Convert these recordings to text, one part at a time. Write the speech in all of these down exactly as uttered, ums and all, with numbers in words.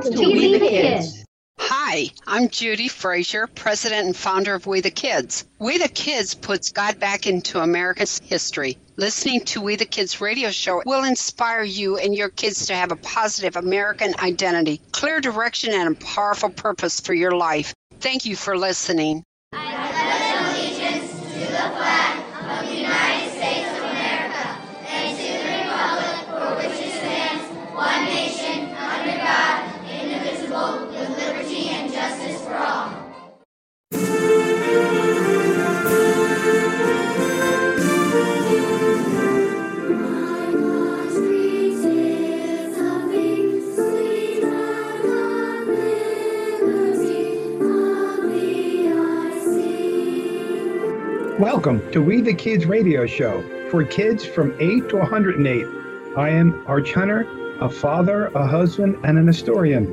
Welcome to We the Kids. Hi, I'm Judy Frazier, president and founder of We the Kids. We the Kids puts God back into America's history. Listening to We the Kids radio show will inspire you and your kids to have a positive American identity, clear direction, and a powerful purpose for your life. Thank you for listening. I pledge allegiance to the flag of the United States of America and to the republic for which it stands, one nation, under God, indivisible, with liberty and justice for all. Welcome to We the Kids radio show for kids from eight to one hundred eight. I am Arch Hunter, a father, a husband, and an historian.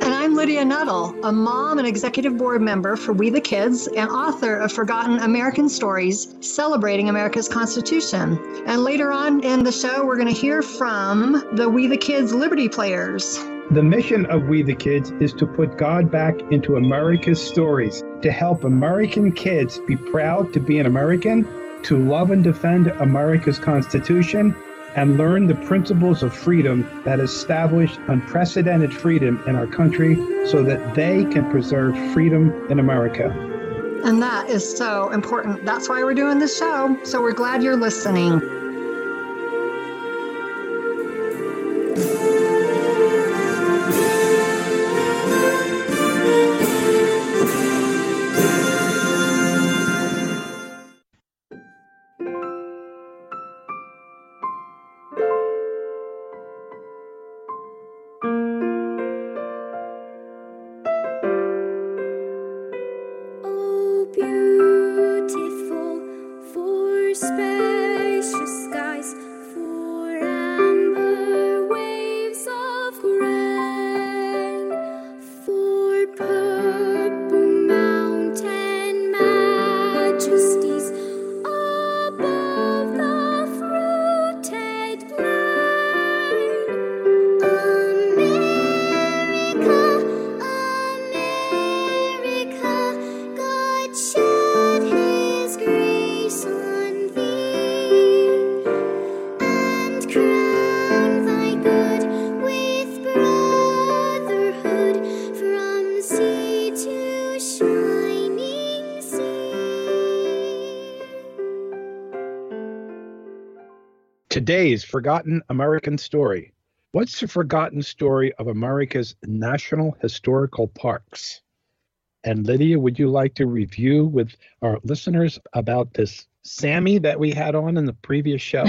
And I'm Lydia Nuttall, a mom and executive board member for We the Kids and author of Forgotten American Stories Celebrating America's Constitution. And later on in the show, we're going to hear from the We the Kids Liberty Players. The mission of We the Kids is to put God back into America's stories, to help American kids be proud to be an American, to love and defend America's Constitution, and learn the principles of freedom that establish unprecedented freedom in our country so that they can preserve freedom in America. And that is so important. That's why we're doing this show. So we're glad you're listening. Today's Forgotten American Story. What's the forgotten story of America's National Historical Parks? And Lydia, would you like to review with our listeners about this Sammy that we had on in the previous show?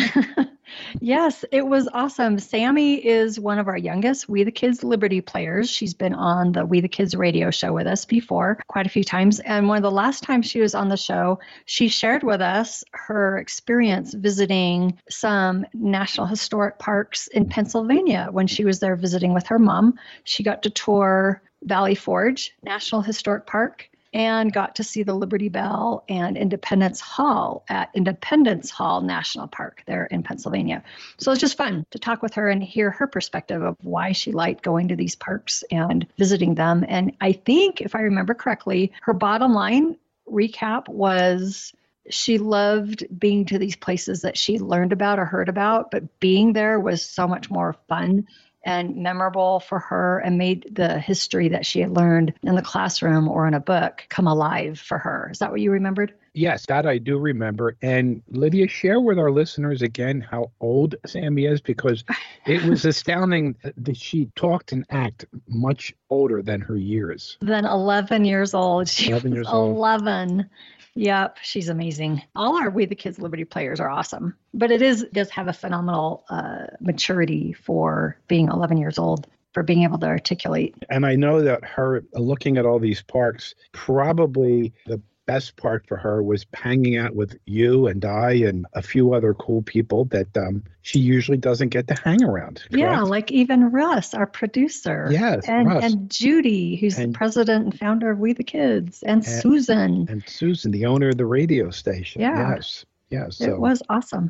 Yes, it was awesome. Sammy is one of our youngest We the Kids Liberty players. She's been on the We the Kids radio show with us before quite a few times. And one of the last times she was on the show, she shared with us her experience visiting some National Historic Parks in Pennsylvania when she was there visiting with her mom. She got to tour Valley Forge National Historic Park and got to see the Liberty Bell and Independence Hall at Independence Hall National Park there in Pennsylvania. So it's just fun to talk with her and hear her perspective of why she liked going to these parks and visiting them. And I think, if I remember correctly, her bottom line recap was she loved being to these places that she learned about or heard about, but being there was so much more fun and memorable for her and made the history that she had learned in the classroom or in a book come alive for her. Is that what you remembered? Yes, that I do remember. And Lydia, share with our listeners again how old Sammy is, because it was astounding that she talked and acted much older than her years. Than eleven years old. She eleven years old. eleven. Yep, she's amazing. All our We the Kids Liberty players are awesome, but it is does have a phenomenal uh, maturity for being eleven years old, for being able to articulate. And I know that her looking at all these parks, probably the best part for her was hanging out with you and I and a few other cool people that um, she usually doesn't get to hang around. Correct? Yeah, like even Russ, our producer. Yes, and Russ. And Judy, who's and, the president and founder of We the Kids, and, and Susan. And Susan, the owner of the radio station. Yeah. Yes, yes. It so. was awesome.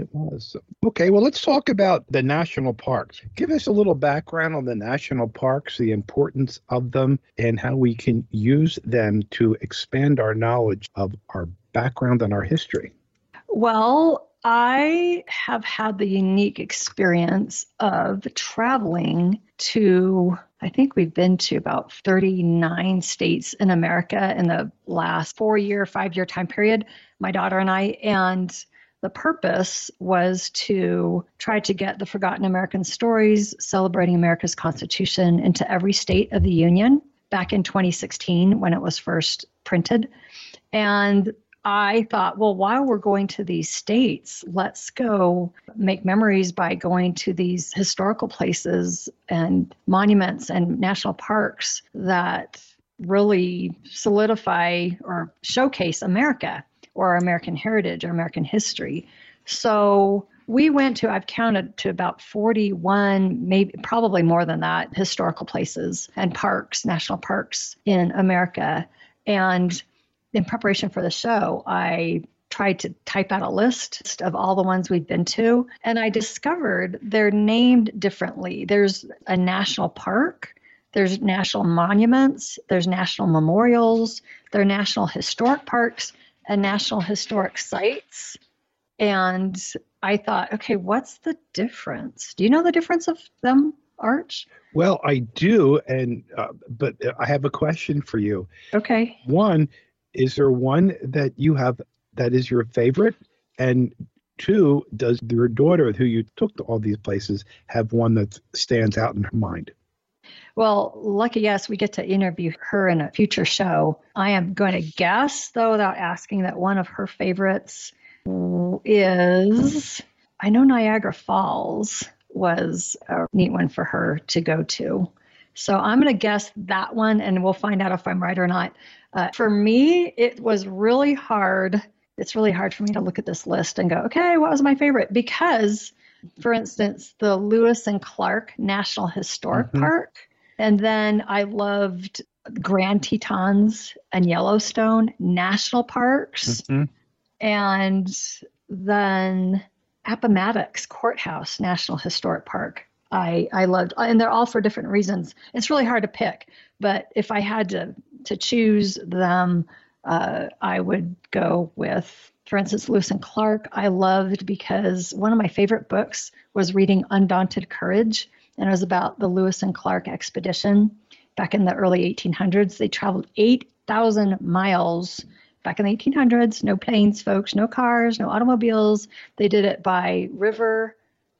It was. Okay, well, let's talk about the national parks. Give us a little background on the national parks, the importance of them, and how we can use them to expand our knowledge of our background and our history. Well, I have had the unique experience of traveling to, I think we've been to about thirty-nine states in America in the last four-year, five-year time period, my daughter and I, and the purpose was to try to get the Forgotten American Stories Celebrating America's Constitution into every state of the Union back in twenty sixteen when it was first printed. And I thought, well, while we're going to these states, let's go make memories by going to these historical places and monuments and national parks that really solidify or showcase America, or American heritage or American history. So we went to, I've counted to about forty-one, maybe probably more than that, historical places and parks, national parks in America. And in preparation for the show, I tried to type out a list of all the ones we've been to. And I discovered they're named differently. There's a national park, there's national monuments, there's national memorials, there are national historic parks, and National Historic Sites. And I thought, okay, what's the difference? Do you know the difference of them, Arch? Well, I do, and uh, but I have a question for you. Okay. One, is there one that you have that is your favorite? And two, does your daughter, who you took to all these places, have one that stands out in her mind? Well, lucky us, we get to interview her in a future show. I am going to guess, though, without asking, that one of her favorites is, I know Niagara Falls was a neat one for her to go to. So I'm going to guess that one, and we'll find out if I'm right or not. Uh, for me, it was really hard. It's really hard for me to look at this list and go, okay, what was my favorite? Because, for instance, the Lewis and Clark National Historic mm-hmm. Park. And then I loved Grand Tetons and Yellowstone National Parks. Mm-hmm. And then Appomattox Courthouse National Historic Park. I, I loved, and they're all for different reasons. It's really hard to pick, but if I had to, to choose them, uh, I would go with, for instance, Lewis and Clark. I loved because one of my favorite books was reading Undaunted Courage, and it was about the Lewis and Clark expedition back in the early eighteen hundreds. They traveled eight thousand miles back in the eighteen hundreds. No planes, folks, no cars, no automobiles. They did it by river,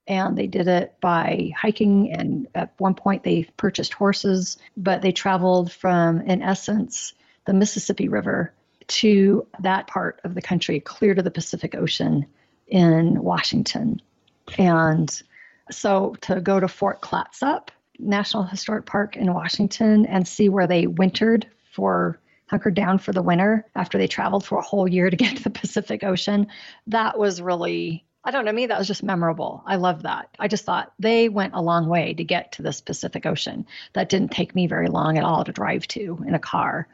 and they did it by hiking, and at one point they purchased horses, but they traveled from, in essence, the Mississippi River to that part of the country, clear to the Pacific Ocean in Washington. And so to go to Fort Clatsop National Historic Park in Washington and see where they wintered for, hunkered down for the winter after they traveled for a whole year to get to the Pacific Ocean, that was really, I don't know, me, that was just memorable. I love that. I just thought they went a long way to get to this Pacific Ocean. That didn't take me very long at all to drive to in a car.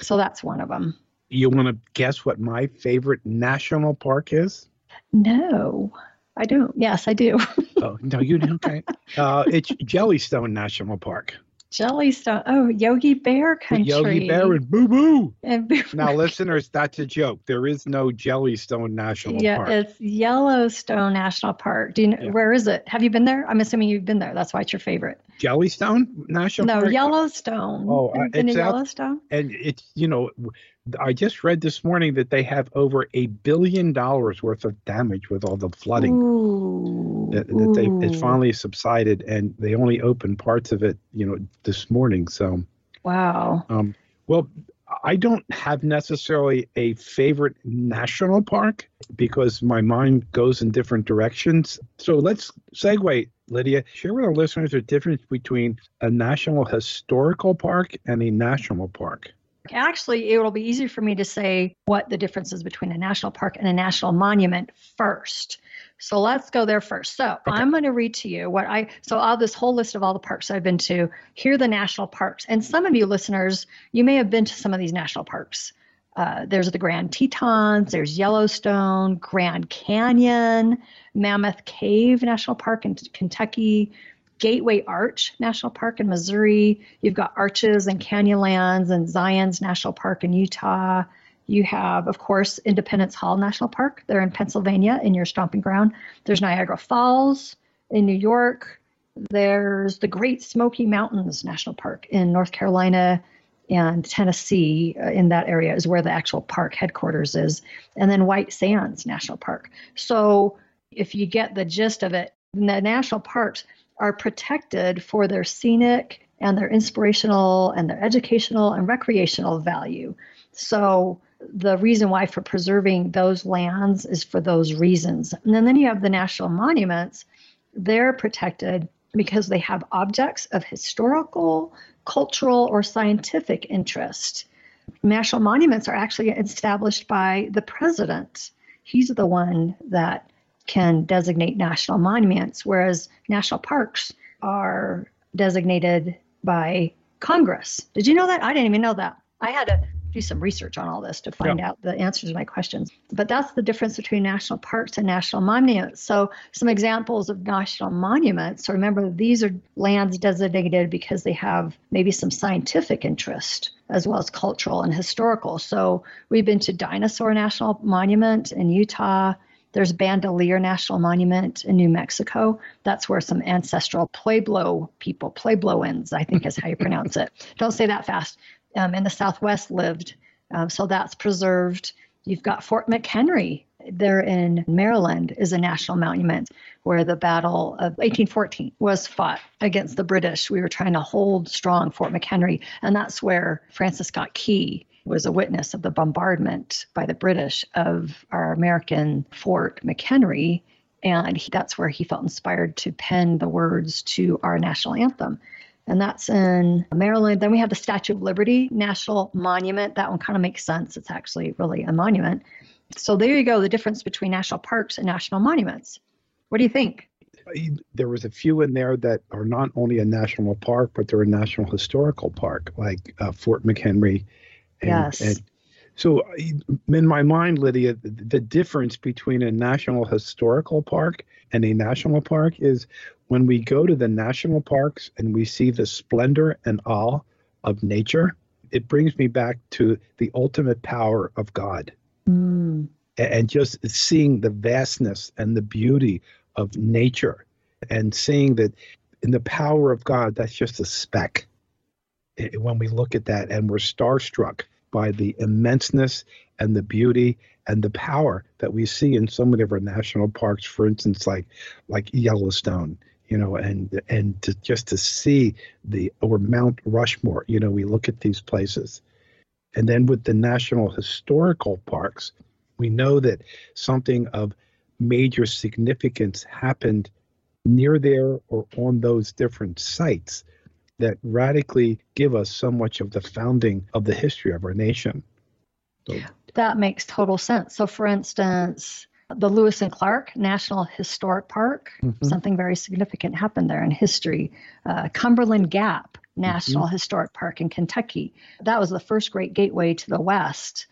So that's one of them. You want to guess what my favorite national park is? No. I don't. Yes, I do. Oh, no, you don't. Okay. Uh, it's Jellystone National Park. Jellystone. Oh, Yogi Bear country. The Yogi Bear and Boo Boo. And Boo Boo. Now, listeners, that's a joke. There is no Jellystone National yeah, Park. Yeah, it's Yellowstone National Park. Do you know yeah. where is it? Have you been there? I'm assuming you've been there. That's why it's your favorite. Jellystone National no, Park? No, Yellowstone. Oh, uh, it's out, Yellowstone. And it's, you know, I just read this morning that they have over a billion dollars worth of damage with all the flooding. Ooh, that, that they it finally subsided, and they only opened parts of it, you know, this morning. So, wow. Um, well, I don't have necessarily a favorite national park because my mind goes in different directions. So let's segue, Lydia. Share with our listeners the difference between a national historical park and a national park. Actually, it will be easier for me to say what the difference is between a national park and a national monument first. So let's go there first. So okay. I'm going to read to you what I, so all this whole list of all the parks I've been to, here are the national parks. And some of you listeners, you may have been to some of these national parks. Uh, there's the Grand Tetons, there's Yellowstone, Grand Canyon, Mammoth Cave National Park in Kentucky, Gateway Arch National Park in Missouri. You've got Arches and Canyonlands and Zions National Park in Utah. You have, of course, Independence Hall National Park. They're in Pennsylvania, in your stomping ground. There's Niagara Falls in New York. There's the Great Smoky Mountains National Park in North Carolina and Tennessee. Uh, in that area is where the actual park headquarters is. And then White Sands National Park. So if you get the gist of it, the national parks are protected for their scenic and their inspirational and their educational and recreational value. So the reason why for preserving those lands is for those reasons. And then, then you have the national monuments. They're protected because they have objects of historical, cultural, or scientific interest. National monuments are actually established by the president. He's the one that can designate national monuments, whereas national parks are designated by Congress. Did you know that? I didn't even know that. I had to do some research on all this to find yeah. out the answers to my questions. But that's the difference between national parks and national monuments. So some examples of national monuments. So remember, these are lands designated because they have maybe some scientific interest as well as cultural and historical. So we've been to Dinosaur National Monument in Utah. There's Bandelier National Monument in New Mexico. That's where some ancestral Pueblo people, Puebloans, I think is how you pronounce it. Don't say that fast. Um, in the Southwest lived. Um, so that's preserved. You've got Fort McHenry. There in Maryland is a national monument where the Battle of eighteen fourteen was fought against the British. We were trying to hold strong Fort McHenry. And that's where Francis Scott Key was a witness of the bombardment by the British of our American Fort McHenry. And he, that's where he felt inspired to pen the words to our national anthem. And that's in Maryland. Then we have the Statue of Liberty National Monument. That one kind of makes sense. It's actually really a monument. So there you go, the difference between national parks and national monuments. What do you think? There was a few in there that are not only a national park, but they're a national historical park, like uh, Fort McHenry. And, yes. And so in my mind, Lydia, the, the difference between a national historical park and a national park is when we go to the national parks and we see the splendor and awe of nature, it brings me back to the ultimate power of God. Mm. And just seeing the vastness and the beauty of nature and seeing that in the power of God, that's just a speck. When we look at that and we're starstruck by the immenseness and the beauty and the power that we see in so many of our national parks, for instance, like like Yellowstone, you know, and and to, just to see the or Mount Rushmore, you know, we look at these places. And then with the national historical parks, we know that something of major significance happened near there or on those different sites that radically give us so much of the founding of the history of our nation. So. That makes total sense. So for instance, the Lewis and Clark National Historic Park, mm-hmm. something very significant happened there in history. Uh, Cumberland Gap National mm-hmm. Historic Park in Kentucky. That was the first great gateway to the West.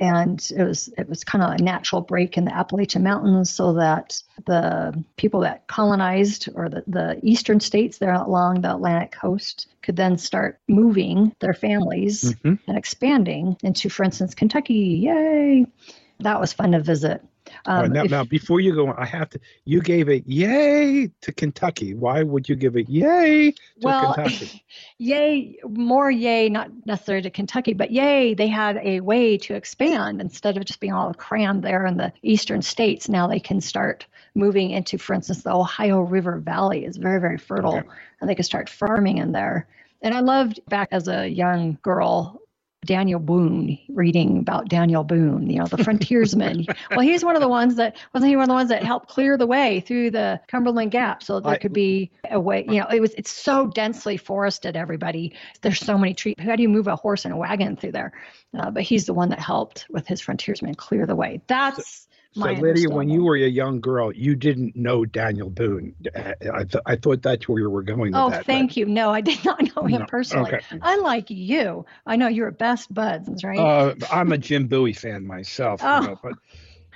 And it was it was kind of a natural break in the Appalachian Mountains so that the people that colonized or the, the eastern states there along the Atlantic coast could then start moving their families mm-hmm. and expanding into, for instance, Kentucky. Yay! That was fun to visit. Um, right, now, if, now, before you go on, I have to, you gave a yay to Kentucky. Why would you give a yay to well, Kentucky? Yay, more yay, not necessarily to Kentucky, but yay, they had a way to expand instead of just being all crammed there in the eastern states. Now they can start moving into, for instance, the Ohio River Valley is very, very fertile, okay. and they can start farming in there. And I loved back as a young girl, Daniel Boone, reading about Daniel Boone, you know, the frontiersman. Well, he's one of the ones that, wasn't he one of the ones that helped clear the way through the Cumberland Gap so there I, could be a way, you know, it was, it's so densely forested, everybody. There's so many trees. How do you move a horse and a wagon through there? Uh, but he's the one that helped with his frontiersman clear the way. That's So, Lydia, when you were a young girl, you didn't know Daniel Boone. I, th- I thought that's where you were going with oh, that. Oh, thank but... you. No, I did not know him no. personally. Okay. Unlike you, I know you're best buds, right? Uh, I'm a Jim Bowie fan myself. oh. you know, but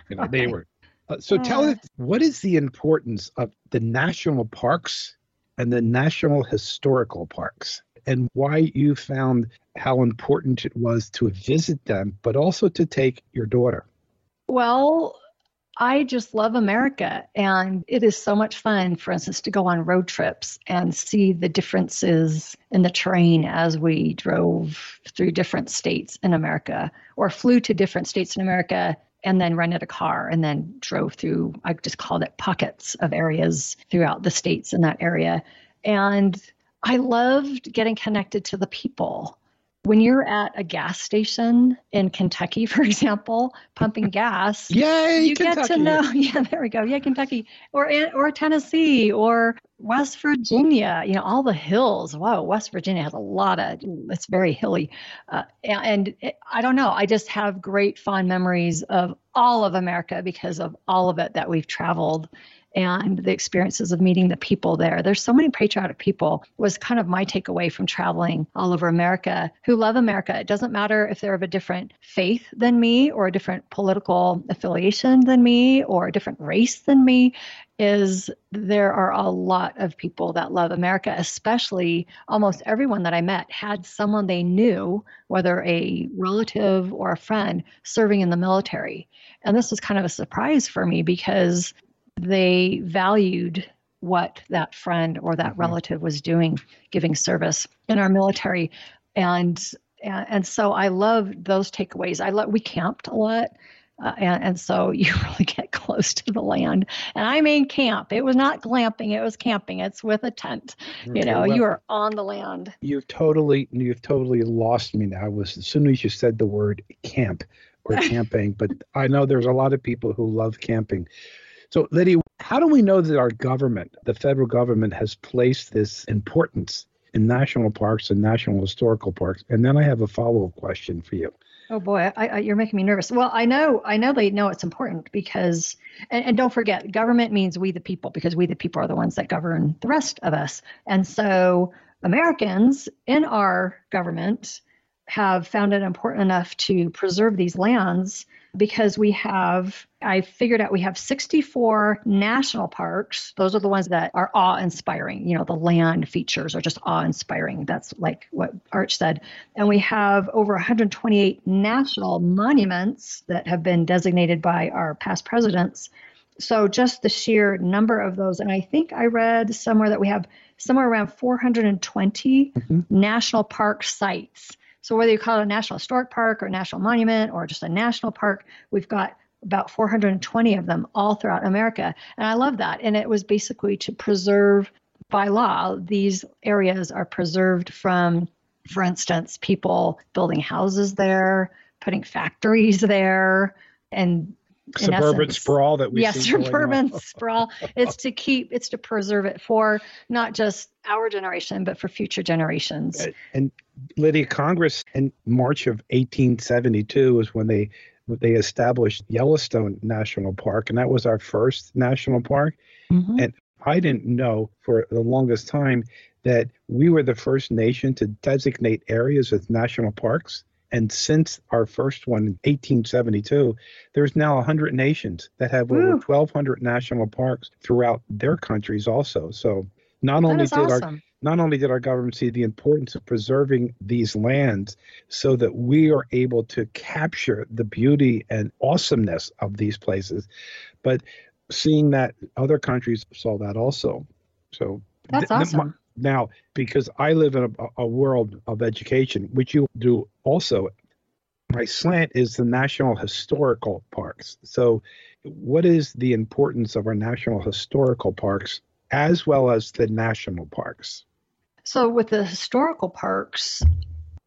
you know, All they right. were. Uh, so, uh, tell us, what is the importance of the national parks and the national historical parks, and why you found how important it was to visit them, but also to take your daughter? Well, I just love America, and it is so much fun, for instance, to go on road trips and see the differences in the terrain as we drove through different states in America, or flew to different states in America and then rented a car and then drove through, I just called it pockets of areas throughout the states in that area. And I loved getting connected to the people. When you're at a gas station in Kentucky, for example, pumping gas, Yay, you Kentucky. get to know, yeah, there we go, yeah, Kentucky, or or Tennessee, or West Virginia, you know, all the hills. Wow, West Virginia has a lot of, it's very hilly. Uh, and it, I don't know, I just have great fond memories of all of America because of all of it that we've traveled, and the experiences of meeting the people there. There's so many patriotic people was kind of my takeaway from traveling all over America who love America. It doesn't matter if they're of a different faith than me, or a different political affiliation than me, or a different race than me, is there are a lot of people that love America, especially almost everyone that I met had someone they knew, whether a relative or a friend, serving in the military. And this was kind of a surprise for me because they valued what that friend or that mm-hmm. relative was doing, giving service in our military. And and so I loved those takeaways. I love, we camped a lot. Uh, and, and so you really get close to the land. And I mean camp. It was not glamping. It was camping. It's with a tent. You know, well, you are on the land. You've totally, you've totally lost me now. I was, as soon as you said the word camp or camping, but I know there's a lot of people who love camping. So, Lydia, how do we know that our government, the federal government, has placed this importance in national parks and national historical parks? And then I have a follow-up question for you. Oh, boy, I, I, you're making me nervous. Well, I know I know they know it's important because, and, and don't forget, government means we the people, because we the people are the ones that govern the rest of us. And so Americans in our government have found it important enough to preserve these lands because we have, I figured out we have sixty-four national parks. Those are the ones that are awe-inspiring. You know, the land features are just awe-inspiring. That's like what Arch said. And we have over one hundred twenty-eight national monuments that have been designated by our past presidents. So just the sheer number of those. And I think I read somewhere that we have somewhere around four hundred twenty mm-hmm. national park sites. So whether you call it a national historic park or a national monument or just a national park, we've got about four hundred twenty of them all throughout America. And I love that. And it was basically to preserve by law. These areas are preserved from, for instance, people building houses there, putting factories there, and suburban essence, sprawl that we yes, see. Yes, suburban sprawl. It's to keep, it's to preserve it for not just our generation, but for future generations. And, and Lydia, Congress in March of eighteen seventy-two was when they they established Yellowstone National Park, and that was our first national park. Mm-hmm. And I didn't know for the longest time that we were the first nation to designate areas as national parks. And since our first one in eighteen seventy-two, there's now one hundred nations that have Woo. over twelve hundred national parks throughout their countries also. So not that only did awesome. our not only did our government see the importance of preserving these lands so that we are able to capture the beauty and awesomeness of these places, but seeing that other countries saw that also. So that's th- awesome. My, Now, because I live in a, a world of education, which you do also, my slant is the national historical parks. So what is the importance of our national historical parks as well as the national parks? So with the historical parks,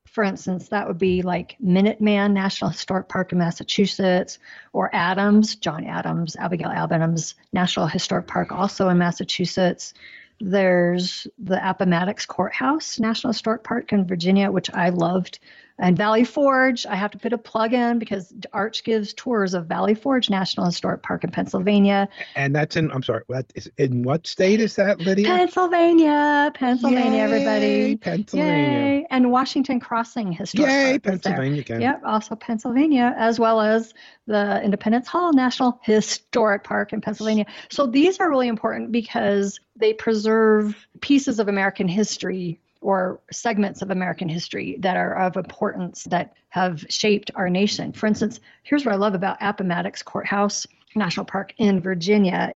for instance, that would be like Minuteman National Historic Park in Massachusetts, or Adams, John Adams, Abigail Adams National Historic Park also in Massachusetts. There's the Appomattox Courthouse National Historic Park in Virginia, which I loved. And Valley Forge, I have to put a plug in because Arch gives tours of Valley Forge National Historic Park in Pennsylvania. And that's in, I'm sorry, what is, in what state is that, Lydia? Pennsylvania, Pennsylvania, Yay, everybody. Pennsylvania. Yay. And Washington Crossing Historic Yay, Park. Yay, Pennsylvania. Again. Yep, also Pennsylvania, as well as the Independence Hall National Historic Park in Pennsylvania. So these are really important because they preserve pieces of American history or segments of American history that are of importance that have shaped our nation. For instance, here's what I love about Appomattox Courthouse National Park in Virginia.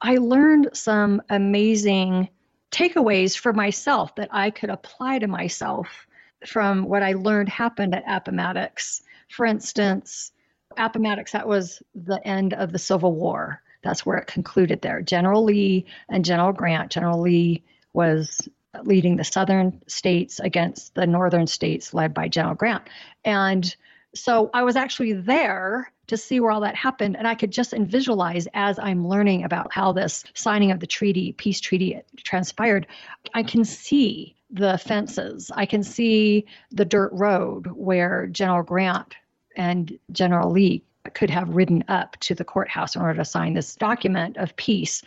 I learned some amazing takeaways for myself that I could apply to myself from what I learned happened at Appomattox. For instance, Appomattox, that was the end of the Civil War. That's where it concluded there. General Lee and General Grant. General Lee was leading the southern states against the northern states led by General Grant. And so I was actually there to see where all that happened. And I could just visualize as I'm learning about how this signing of the treaty, peace treaty, transpired. I can see the fences. I can see the dirt road where General Grant and General Lee could have ridden up to the courthouse in order to sign this document of peace.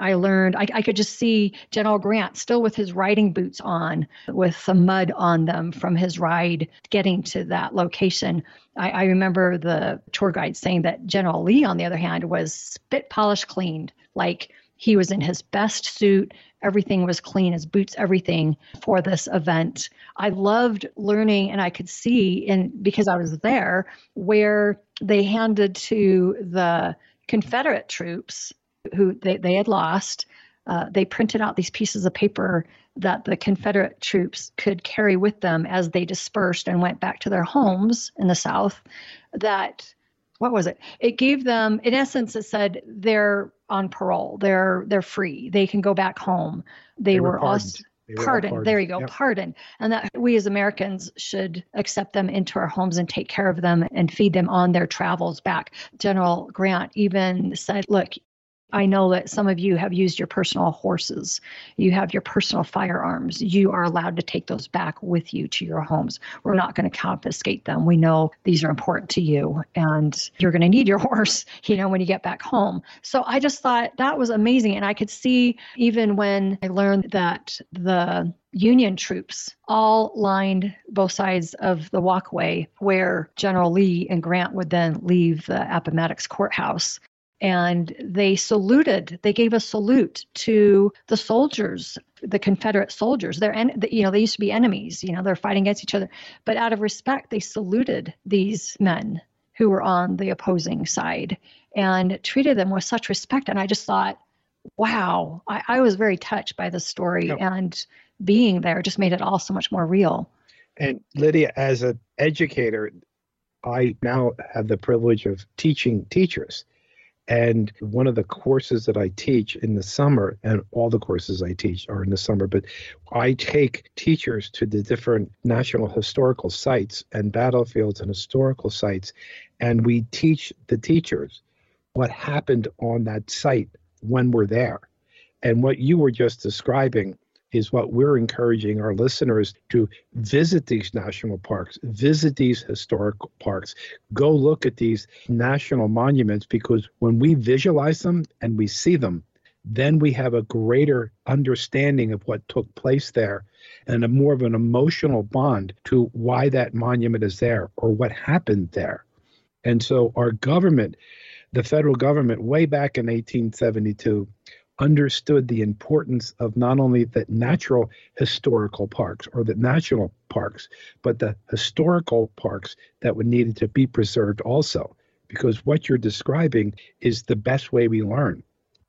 I learned, I, I could just see General Grant still with his riding boots on, with some mud on them from his ride getting to that location. I, I remember the tour guide saying that General Lee, on the other hand, was spit polish cleaned, like he was in his best suit. Everything was clean, his boots, everything for this event. I loved learning, and I could see, and because I was there, where they handed to the Confederate troops who they, they had lost, uh, they printed out these pieces of paper that the Confederate troops could carry with them as they dispersed and went back to their homes in the South. That, what was it? It gave them, in essence, it said they're on parole, they're they're free, they can go back home. They, they were, were pardoned. Also, they were pardoned. pardoned. There you go, yep. Pardoned. And that we as Americans should accept them into our homes and take care of them and feed them on their travels back. General Grant even said, look, I know that some of you have used your personal horses. You have your personal firearms. You are allowed to take those back with you to your homes. We're not going to confiscate them. We know these are important to you, and you're going to need your horse, you know, when you get back home. So I just thought that was amazing. And I could see, even when I learned that the Union troops all lined both sides of the walkway where General Lee and Grant would then leave the Appomattox Courthouse. And they saluted, they gave a salute to the soldiers, the Confederate soldiers. They're, you know, they used to be enemies, you know, they're fighting against each other. But out of respect, they saluted these men who were on the opposing side and treated them with such respect. And I just thought, wow, I, I was very touched by the story. Yep. And being there just made it all so much more real. And Lydia, as an educator, I now have the privilege of teaching teachers. And one of the courses that I teach in the summer, and all the courses I teach are in the summer, but I take teachers to the different national historical sites and battlefields and historical sites, and we teach the teachers what happened on that site when we're there. And what you were just describing is what we're encouraging our listeners to visit these national parks, visit these historical parks, go look at these national monuments, because when we visualize them and we see them, then we have a greater understanding of what took place there and a more of an emotional bond to why that monument is there or what happened there. And so our government, the federal government, way back in eighteen seventy-two, understood the importance of not only the natural historical parks or the national parks, but the historical parks that were needed to be preserved also. Because what you're describing is the best way we learn,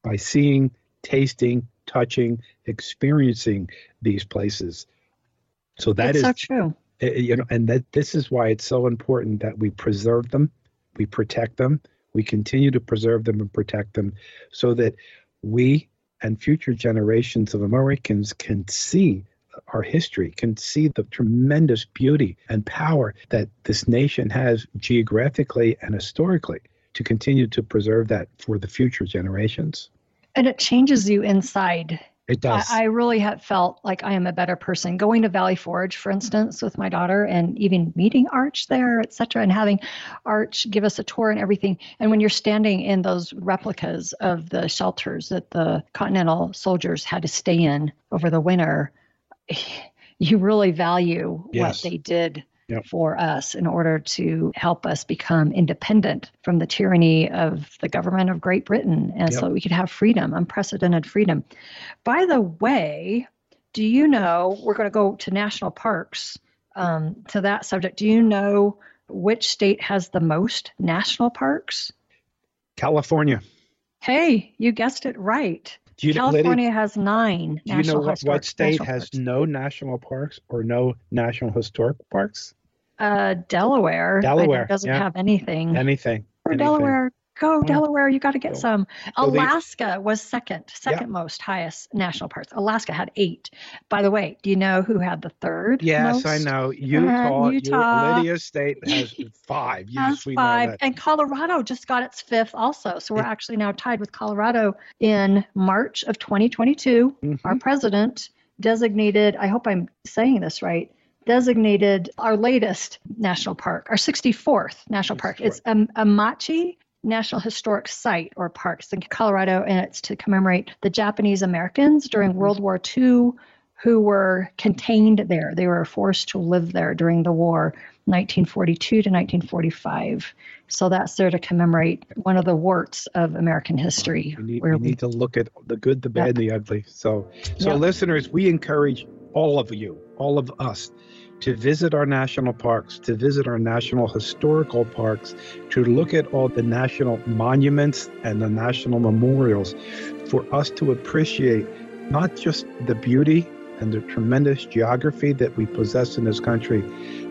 by seeing, tasting, touching, experiencing these places. So that it's is so true. You know, and that this is why it's so important that we preserve them, we protect them, we continue to preserve them and protect them, so that we and future generations of Americans can see our history, can see the tremendous beauty and power that this nation has geographically and historically, to continue to preserve that for the future generations. And it changes you inside. It does. I, I really have felt like I am a better person. Going to Valley Forge, for instance, with my daughter, and even meeting Arch there, et cetera, and having Arch give us a tour and everything. And when you're standing in those replicas of the shelters that the Continental soldiers had to stay in over the winter, you really value yes. what they did Yep. for us in order to help us become independent from the tyranny of the government of Great Britain, and yep. so we could have freedom, unprecedented freedom. By the way, do you know, we're going to go to national parks, um, to that subject. Do you know which state has the most national parks? California. Hey, you guessed it right. Do you, California Lydia, has nine do national you know historic, what state has parks. No national parks or no national historic parks? Uh, Delaware. Delaware. It doesn't yeah. have anything. Anything. Or anything. Delaware. Go, oh. Delaware. You got to get so, some. Alaska so they, was second, second yeah. most highest national parks. Alaska had eight. By the way, do you know who had the third Yes, most? I know. Utah. And Utah. Lydia's state has five. Yes, has five. And Colorado just got its fifth also. So we're yeah. actually now tied with Colorado. In March of twenty twenty-two, mm-hmm. our president designated, I hope I'm saying this right, designated our latest national park, our sixty-fourth national park. It's um, Amachi National Historic Site or Parks in Colorado, and it's to commemorate the Japanese Americans during World War Two who were contained there. They were forced to live there during the war, nineteen forty-two to nineteen forty-five. So that's there to commemorate one of the warts of American history. We need, where we we, need to look at the good, the bad, yep. the ugly. So, so yep. listeners, we encourage all of you, all of us, to visit our national parks, to visit our national historical parks, to look at all the national monuments and the national memorials, for us to appreciate not just the beauty and the tremendous geography that we possess in this country,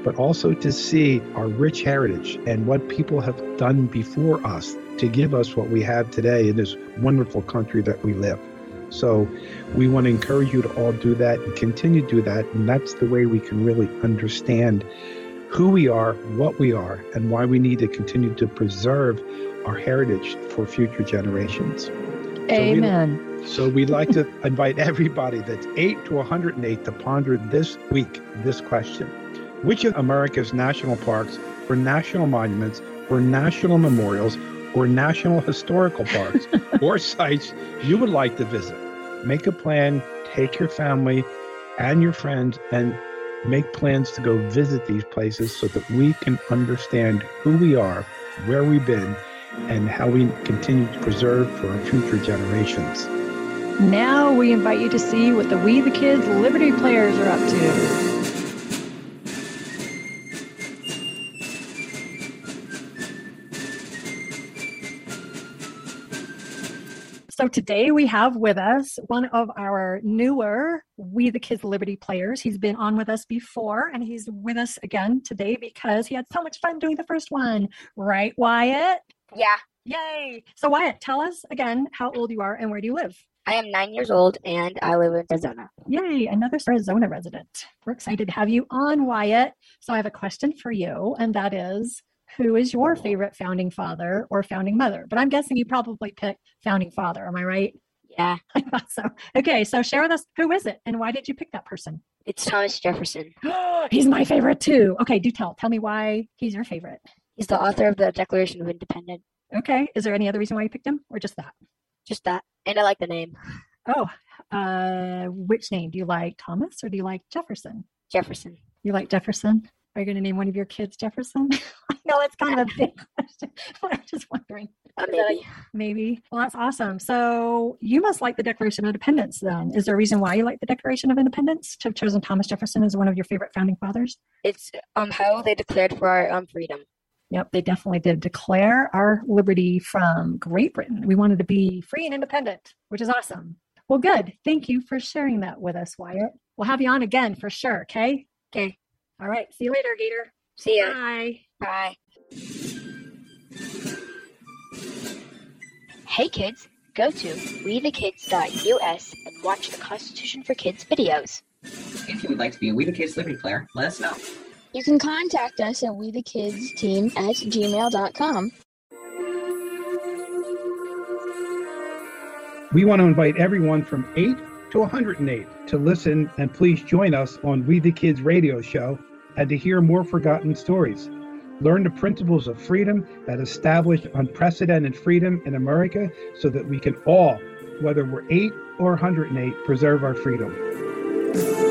but also to see our rich heritage and what people have done before us to give us what we have today in this wonderful country that we live. So we want to encourage you to all do that and continue to do that. And that's the way we can really understand who we are, what we are, and why we need to continue to preserve our heritage for future generations. Amen. So we, so we'd like to invite everybody that's eight to one hundred eight to ponder this week this question. Which of America's national parks or national monuments or national memorials or national historical parks or sites you would like to visit? Make a plan, take your family and your friends, and make plans to go visit these places so that we can understand who we are, where we've been, and how we continue to preserve for our future generations. Now we invite you to see what the We the Kids Liberty Players are up to. So today we have with us one of our newer We the Kids Liberty Players. He's been on with us before, and he's with us again today because he had so much fun doing the first one. Right, Wyatt? Yeah. Yay. So Wyatt, tell us again how old you are and where do you live? I am nine years old, and I live in Arizona. Yay, another Arizona resident. We're excited to have you on, Wyatt. So I have a question for you, and that is, who is your favorite founding father or founding mother? But I'm guessing you probably picked founding father. Am I right? Yeah. I thought so. Okay. So share with us, who is it and why did you pick that person? It's Thomas Jefferson. He's my favorite too. Okay. Do tell. Tell me why he's your favorite. He's the author of the Declaration of Independence. Okay. Is there any other reason why you picked him or just that? Just that. And I like the name. Oh, uh, which name? Do you like Thomas or do you like Jefferson? Jefferson. You like Jefferson? Are you going to name one of your kids Jefferson? I know it's kind of a big question, but I'm just wondering. Uh, maybe. Maybe. Well, that's awesome. So you must like the Declaration of Independence then. Is there a reason why you like the Declaration of Independence to have chosen Thomas Jefferson as one of your favorite founding fathers? It's um how they declared for our um, freedom. Yep, they definitely did declare our liberty from Great Britain. We wanted to be free and independent, which is awesome. Well, good. Thank you for sharing that with us, Wyatt. We'll have you on again for sure, okay? Okay. All right. See you later, Gator. See ya. Bye. Bye. Hey, kids. Go to we the kids dot u s and watch the Constitution for Kids videos. If you would like to be a We the Kids Liberty Player, let us know. You can contact us at we the kids team at gmail dot com. We want to invite everyone from eight to one hundred and eight. To listen and please join us on We the Kids radio show and to hear more forgotten stories. Learn the principles of freedom that established unprecedented freedom in America so that we can all, whether we're eight or one hundred and eight, preserve our freedom.